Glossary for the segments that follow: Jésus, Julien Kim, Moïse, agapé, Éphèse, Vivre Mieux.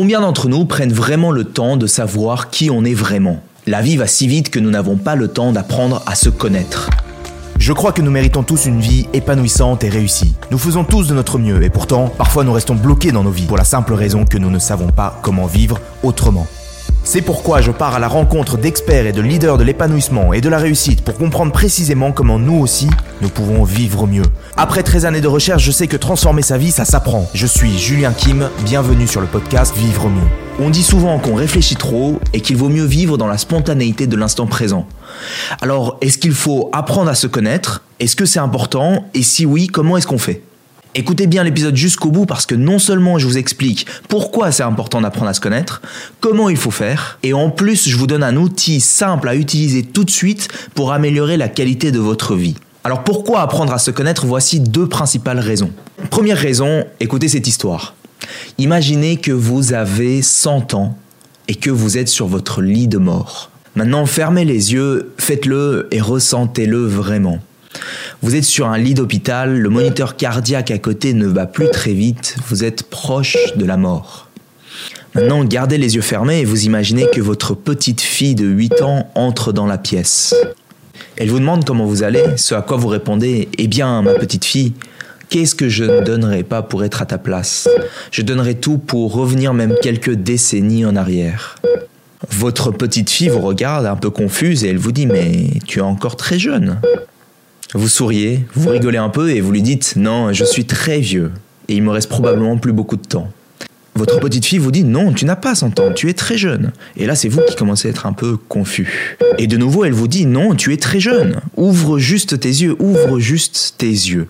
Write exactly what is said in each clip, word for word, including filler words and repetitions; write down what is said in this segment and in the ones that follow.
Combien d'entre nous prennent vraiment le temps de savoir qui on est vraiment ? La vie va si vite que nous n'avons pas le temps d'apprendre à se connaître. Je crois que nous méritons tous une vie épanouissante et réussie. Nous faisons tous de notre mieux et pourtant, parfois nous restons bloqués dans nos vies pour la simple raison que nous ne savons pas comment vivre autrement. C'est pourquoi je pars à la rencontre d'experts et de leaders de l'épanouissement et de la réussite pour comprendre précisément comment nous aussi, nous pouvons vivre mieux. Après treize années de recherche, je sais que transformer sa vie, ça s'apprend. Je suis Julien Kim, bienvenue sur le podcast Vivre Mieux. On dit souvent qu'on réfléchit trop et qu'il vaut mieux vivre dans la spontanéité de l'instant présent. Alors, est-ce qu'il faut apprendre à se connaître ? Est-ce que c'est important ? Et si oui, comment est-ce qu'on fait ? Écoutez bien l'épisode jusqu'au bout parce que non seulement je vous explique pourquoi c'est important d'apprendre à se connaître, comment il faut faire, et en plus je vous donne un outil simple à utiliser tout de suite pour améliorer la qualité de votre vie. Alors pourquoi apprendre à se connaître ? Voici deux principales raisons. Première raison, écoutez cette histoire. Imaginez que vous avez cent ans et que vous êtes sur votre lit de mort. Maintenant, fermez les yeux, faites-le et ressentez-le vraiment. Vous êtes sur un lit d'hôpital, le moniteur cardiaque à côté ne va plus très vite, vous êtes proche de la mort. Maintenant, gardez les yeux fermés et vous imaginez que votre petite fille de huit ans entre dans la pièce. Elle vous demande comment vous allez, ce à quoi vous répondez « Eh bien, ma petite fille !» Qu'est-ce que je ne donnerais pas pour être à ta place ? Je donnerais tout pour revenir même quelques décennies en arrière. Votre petite fille vous regarde un peu confuse et elle vous dit « Mais tu es encore très jeune ». Vous souriez, vous rigolez un peu et vous lui dites « Non, je suis très vieux et il me reste probablement plus beaucoup de temps ». Votre petite fille vous dit « Non, tu n'as pas cent ans, tu es très jeune ». Et là, c'est vous qui commencez à être un peu confus. Et de nouveau, elle vous dit « Non, tu es très jeune, ouvre juste tes yeux, ouvre juste tes yeux ».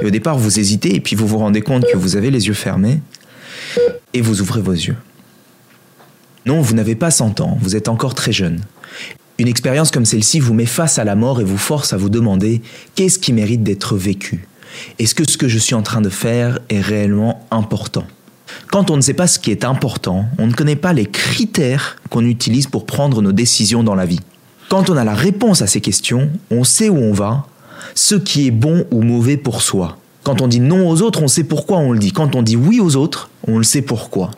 Et au départ, vous hésitez et puis vous vous rendez compte que vous avez les yeux fermés et vous ouvrez vos yeux. Non, vous n'avez pas cent ans, vous êtes encore très jeune. Une expérience comme celle-ci vous met face à la mort et vous force à vous demander qu'est-ce qui mérite d'être vécu ? Est-ce que ce que je suis en train de faire est réellement important ? Quand on ne sait pas ce qui est important, on ne connaît pas les critères qu'on utilise pour prendre nos décisions dans la vie. Quand on a la réponse à ces questions, on sait où on va, ce qui est bon ou mauvais pour soi. Quand on dit non aux autres, on sait pourquoi on le dit. Quand on dit oui aux autres, on le sait pourquoi.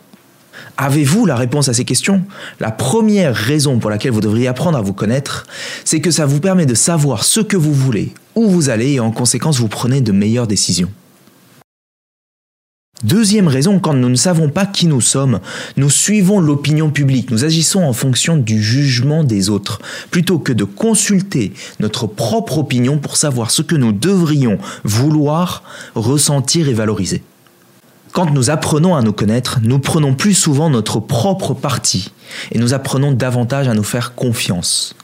Avez-vous la réponse à ces questions ? La première raison pour laquelle vous devriez apprendre à vous connaître, c'est que ça vous permet de savoir ce que vous voulez, où vous allez et en conséquence vous prenez de meilleures décisions. Deuxième raison, quand nous ne savons pas qui nous sommes, nous suivons l'opinion publique, nous agissons en fonction du jugement des autres, plutôt que de consulter notre propre opinion pour savoir ce que nous devrions vouloir, ressentir et valoriser. Quand nous apprenons à nous connaître, nous prenons plus souvent notre propre parti et nous apprenons davantage à nous faire confiance.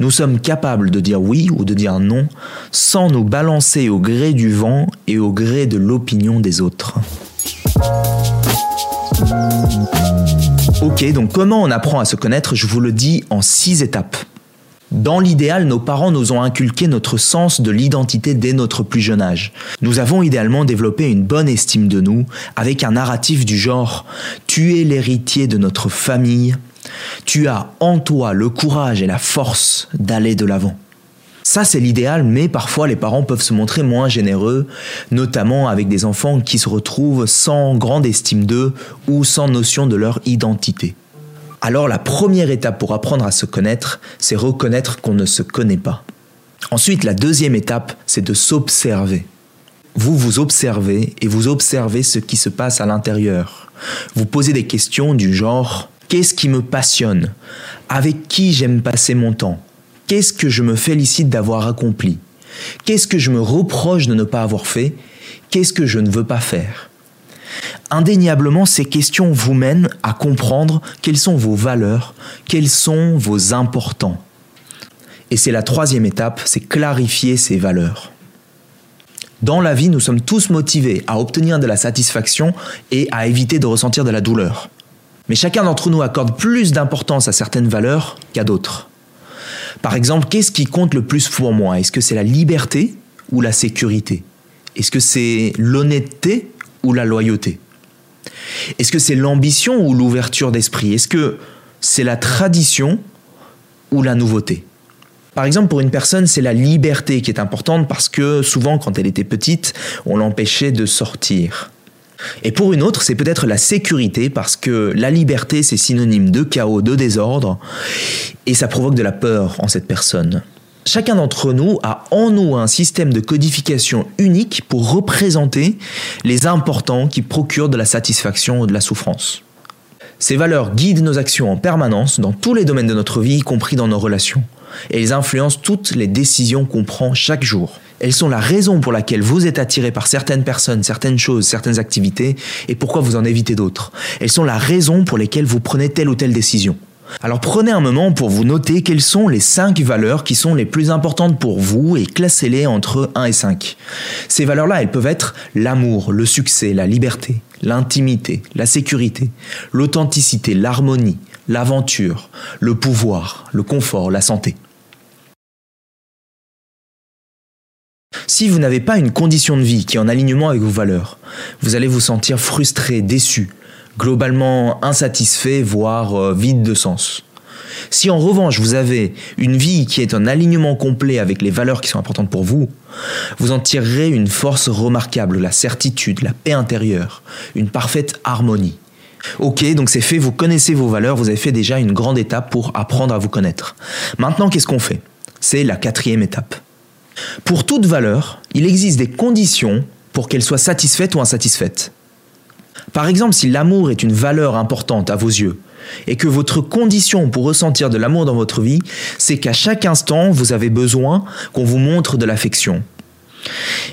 Nous sommes capables de dire oui ou de dire non sans nous balancer au gré du vent et au gré de l'opinion des autres. Ok, donc comment on apprend à se connaître ? Je vous le dis en six étapes. Dans l'idéal, nos parents nous ont inculqué notre sens de l'identité dès notre plus jeune âge. Nous avons idéalement développé une bonne estime de nous avec un narratif du genre « Tu es l'héritier de notre famille, tu as en toi le courage et la force d'aller de l'avant ». Ça, c'est l'idéal, mais parfois les parents peuvent se montrer moins généreux, notamment avec des enfants qui se retrouvent sans grande estime d'eux ou sans notion de leur identité. Alors la première étape pour apprendre à se connaître, c'est reconnaître qu'on ne se connaît pas. Ensuite, la deuxième étape, c'est de s'observer. Vous vous observez et vous observez ce qui se passe à l'intérieur. Vous posez des questions du genre « Qu'est-ce qui me passionne ? Avec qui j'aime passer mon temps ? Qu'est-ce que je me félicite d'avoir accompli ? Qu'est-ce que je me reproche de ne pas avoir fait ? Qu'est-ce que je ne veux pas faire ?» Indéniablement, ces questions vous mènent à comprendre quelles sont vos valeurs, quels sont vos importants. Et c'est la troisième étape, c'est clarifier ces valeurs. Dans la vie, nous sommes tous motivés à obtenir de la satisfaction et à éviter de ressentir de la douleur. Mais chacun d'entre nous accorde plus d'importance à certaines valeurs qu'à d'autres. Par exemple, qu'est-ce qui compte le plus pour moi ? Est-ce que c'est la liberté ou la sécurité ? Est-ce que c'est l'honnêteté ou la loyauté ? Est-ce que c'est l'ambition ou l'ouverture d'esprit ? Est-ce que c'est la tradition ou la nouveauté ? Par exemple, pour une personne, c'est la liberté qui est importante parce que souvent, quand elle était petite, on l'empêchait de sortir. Et pour une autre, c'est peut-être la sécurité, parce que la liberté, c'est synonyme de chaos, de désordre, et ça provoque de la peur en cette personne. Chacun d'entre nous a en nous un système de codification unique pour représenter les importants qui procurent de la satisfaction ou de la souffrance. Ces valeurs guident nos actions en permanence dans tous les domaines de notre vie, y compris dans nos relations. Et elles influencent toutes les décisions qu'on prend chaque jour. Elles sont la raison pour laquelle vous êtes attiré par certaines personnes, certaines choses, certaines activités, et pourquoi vous en évitez d'autres. Elles sont la raison pour lesquelles vous prenez telle ou telle décision. Alors prenez un moment pour vous noter quelles sont les cinq valeurs qui sont les plus importantes pour vous et classez-les entre un et cinq. Ces valeurs-là, elles peuvent être l'amour, le succès, la liberté, l'intimité, la sécurité, l'authenticité, l'harmonie, l'aventure, le pouvoir, le confort, la santé. Si vous n'avez pas une condition de vie qui est en alignement avec vos valeurs, vous allez vous sentir frustré, déçu, globalement insatisfait, voire euh, vide de sens. Si en revanche vous avez une vie qui est en alignement complet avec les valeurs qui sont importantes pour vous, vous en tirerez une force remarquable, la certitude, la paix intérieure, une parfaite harmonie. Ok, donc c'est fait, vous connaissez vos valeurs, vous avez fait déjà une grande étape pour apprendre à vous connaître. Maintenant, qu'est-ce qu'on fait ? C'est la quatrième étape. Pour toute valeur, il existe des conditions pour qu'elle soit satisfaite ou insatisfaite. Par exemple, si l'amour est une valeur importante à vos yeux, et que votre condition pour ressentir de l'amour dans votre vie, c'est qu'à chaque instant, vous avez besoin qu'on vous montre de l'affection.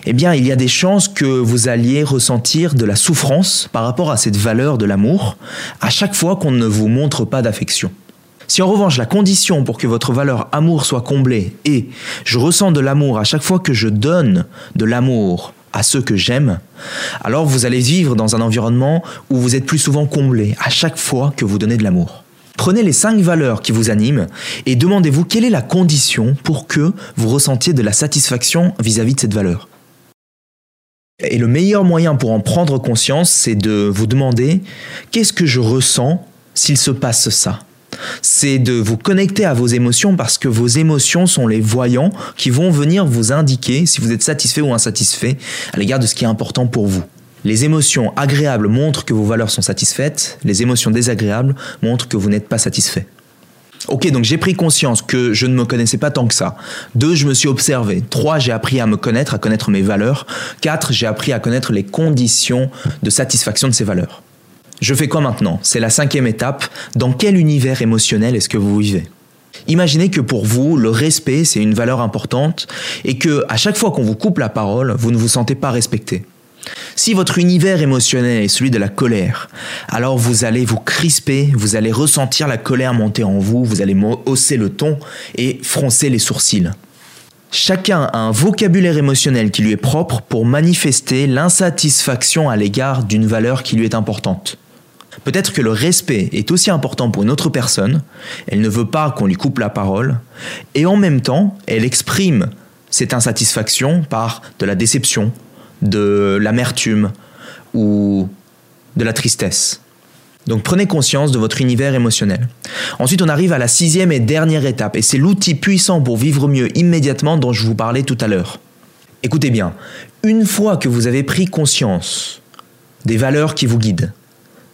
Eh bien, il y a des chances que vous alliez ressentir de la souffrance par rapport à cette valeur de l'amour, à chaque fois qu'on ne vous montre pas d'affection. Si en revanche la condition pour que votre valeur amour soit comblée est « je ressens de l'amour à chaque fois que je donne de l'amour à ceux que j'aime », alors vous allez vivre dans un environnement où vous êtes plus souvent comblé à chaque fois que vous donnez de l'amour. Prenez les cinq valeurs qui vous animent et demandez-vous quelle est la condition pour que vous ressentiez de la satisfaction vis-à-vis de cette valeur. Et le meilleur moyen pour en prendre conscience, c'est de vous demander « qu'est-ce que je ressens s'il se passe ça ?» C'est de vous connecter à vos émotions parce que vos émotions sont les voyants qui vont venir vous indiquer si vous êtes satisfait ou insatisfait à l'égard de ce qui est important pour vous. Les émotions agréables montrent que vos valeurs sont satisfaites, les émotions désagréables montrent que vous n'êtes pas satisfait. Ok, donc j'ai pris conscience que je ne me connaissais pas tant que ça. Deux, je me suis observé. Trois, j'ai appris à me connaître, à connaître mes valeurs. Quatre, j'ai appris à connaître les conditions de satisfaction de ces valeurs. Je fais quoi maintenant ? C'est la cinquième étape. Dans quel univers émotionnel est-ce que vous vivez ? Imaginez que pour vous, le respect, c'est une valeur importante et que à chaque fois qu'on vous coupe la parole, vous ne vous sentez pas respecté. Si votre univers émotionnel est celui de la colère, alors vous allez vous crisper, vous allez ressentir la colère monter en vous, vous allez hausser le ton et froncer les sourcils. Chacun a un vocabulaire émotionnel qui lui est propre pour manifester l'insatisfaction à l'égard d'une valeur qui lui est importante. Peut-être que le respect est aussi important pour une autre personne, elle ne veut pas qu'on lui coupe la parole, et en même temps, elle exprime cette insatisfaction par de la déception, de l'amertume ou de la tristesse. Donc prenez conscience de votre univers émotionnel. Ensuite, on arrive à la sixième et dernière étape, et c'est l'outil puissant pour vivre mieux immédiatement dont je vous parlais tout à l'heure. Écoutez bien, une fois que vous avez pris conscience des valeurs qui vous guident,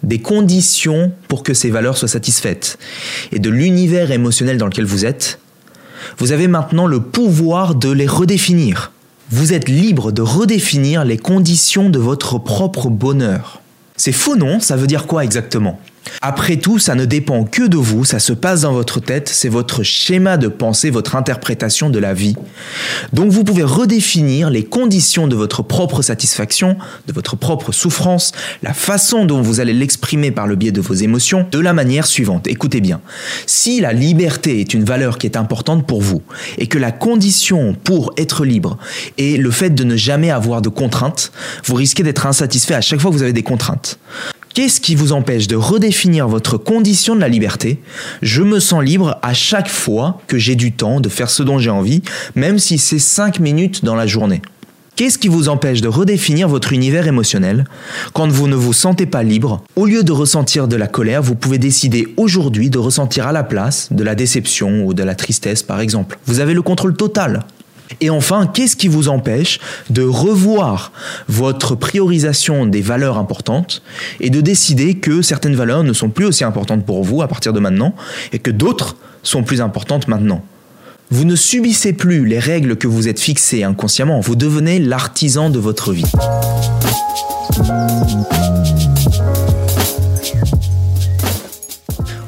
des conditions pour que ces valeurs soient satisfaites, et de l'univers émotionnel dans lequel vous êtes, vous avez maintenant le pouvoir de les redéfinir. Vous êtes libre de redéfinir les conditions de votre propre bonheur. C'est fou, non ? Ça veut dire quoi exactement ? Après tout, ça ne dépend que de vous, ça se passe dans votre tête, c'est votre schéma de pensée, votre interprétation de la vie. Donc vous pouvez redéfinir les conditions de votre propre satisfaction, de votre propre souffrance, la façon dont vous allez l'exprimer par le biais de vos émotions, de la manière suivante. Écoutez bien, si la liberté est une valeur qui est importante pour vous, et que la condition pour être libre est le fait de ne jamais avoir de contraintes, vous risquez d'être insatisfait à chaque fois que vous avez des contraintes. Qu'est-ce qui vous empêche de redéfinir votre condition de la liberté ? Je me sens libre à chaque fois que j'ai du temps de faire ce dont j'ai envie, même si c'est cinq minutes dans la journée. Qu'est-ce qui vous empêche de redéfinir votre univers émotionnel ? Quand vous ne vous sentez pas libre, au lieu de ressentir de la colère, vous pouvez décider aujourd'hui de ressentir à la place de la déception ou de la tristesse par exemple. Vous avez le contrôle total. Et enfin, qu'est-ce qui vous empêche de revoir votre priorisation des valeurs importantes et de décider que certaines valeurs ne sont plus aussi importantes pour vous à partir de maintenant et que d'autres sont plus importantes maintenant ? Vous ne subissez plus les règles que vous êtes fixées inconsciemment, vous devenez l'artisan de votre vie.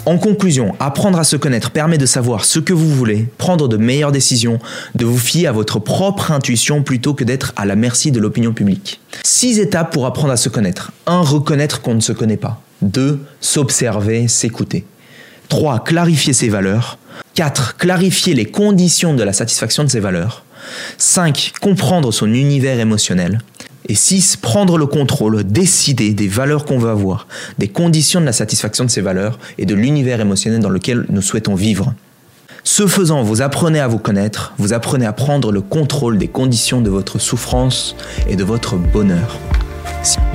En conclusion, apprendre à se connaître permet de savoir ce que vous voulez, prendre de meilleures décisions, de vous fier à votre propre intuition plutôt que d'être à la merci de l'opinion publique. Six étapes pour apprendre à se connaître. un Reconnaître qu'on ne se connaît pas. deux S'observer, s'écouter. trois Clarifier ses valeurs. quatre Clarifier les conditions de la satisfaction de ses valeurs. cinq Comprendre son univers émotionnel. Et six Prendre le contrôle, décider des valeurs qu'on veut avoir, des conditions de la satisfaction de ces valeurs et de l'univers émotionnel dans lequel nous souhaitons vivre. Ce faisant, vous apprenez à vous connaître, vous apprenez à prendre le contrôle des conditions de votre souffrance et de votre bonheur.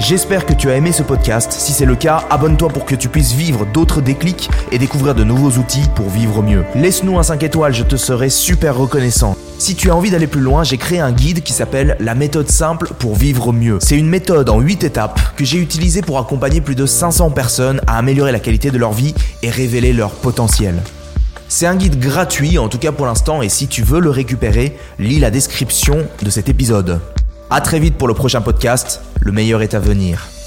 J'espère que tu as aimé ce podcast. Si c'est le cas, abonne-toi pour que tu puisses vivre d'autres déclics et découvrir de nouveaux outils pour vivre mieux. Laisse-nous un cinq étoiles, je te serai super reconnaissant. Si tu as envie d'aller plus loin, j'ai créé un guide qui s'appelle « La méthode simple pour vivre mieux ». C'est une méthode en huit étapes que j'ai utilisée pour accompagner plus de cinq cents personnes à améliorer la qualité de leur vie et révéler leur potentiel. C'est un guide gratuit, en tout cas pour l'instant, et si tu veux le récupérer, lis la description de cet épisode. À très vite pour le prochain podcast, le meilleur est à venir.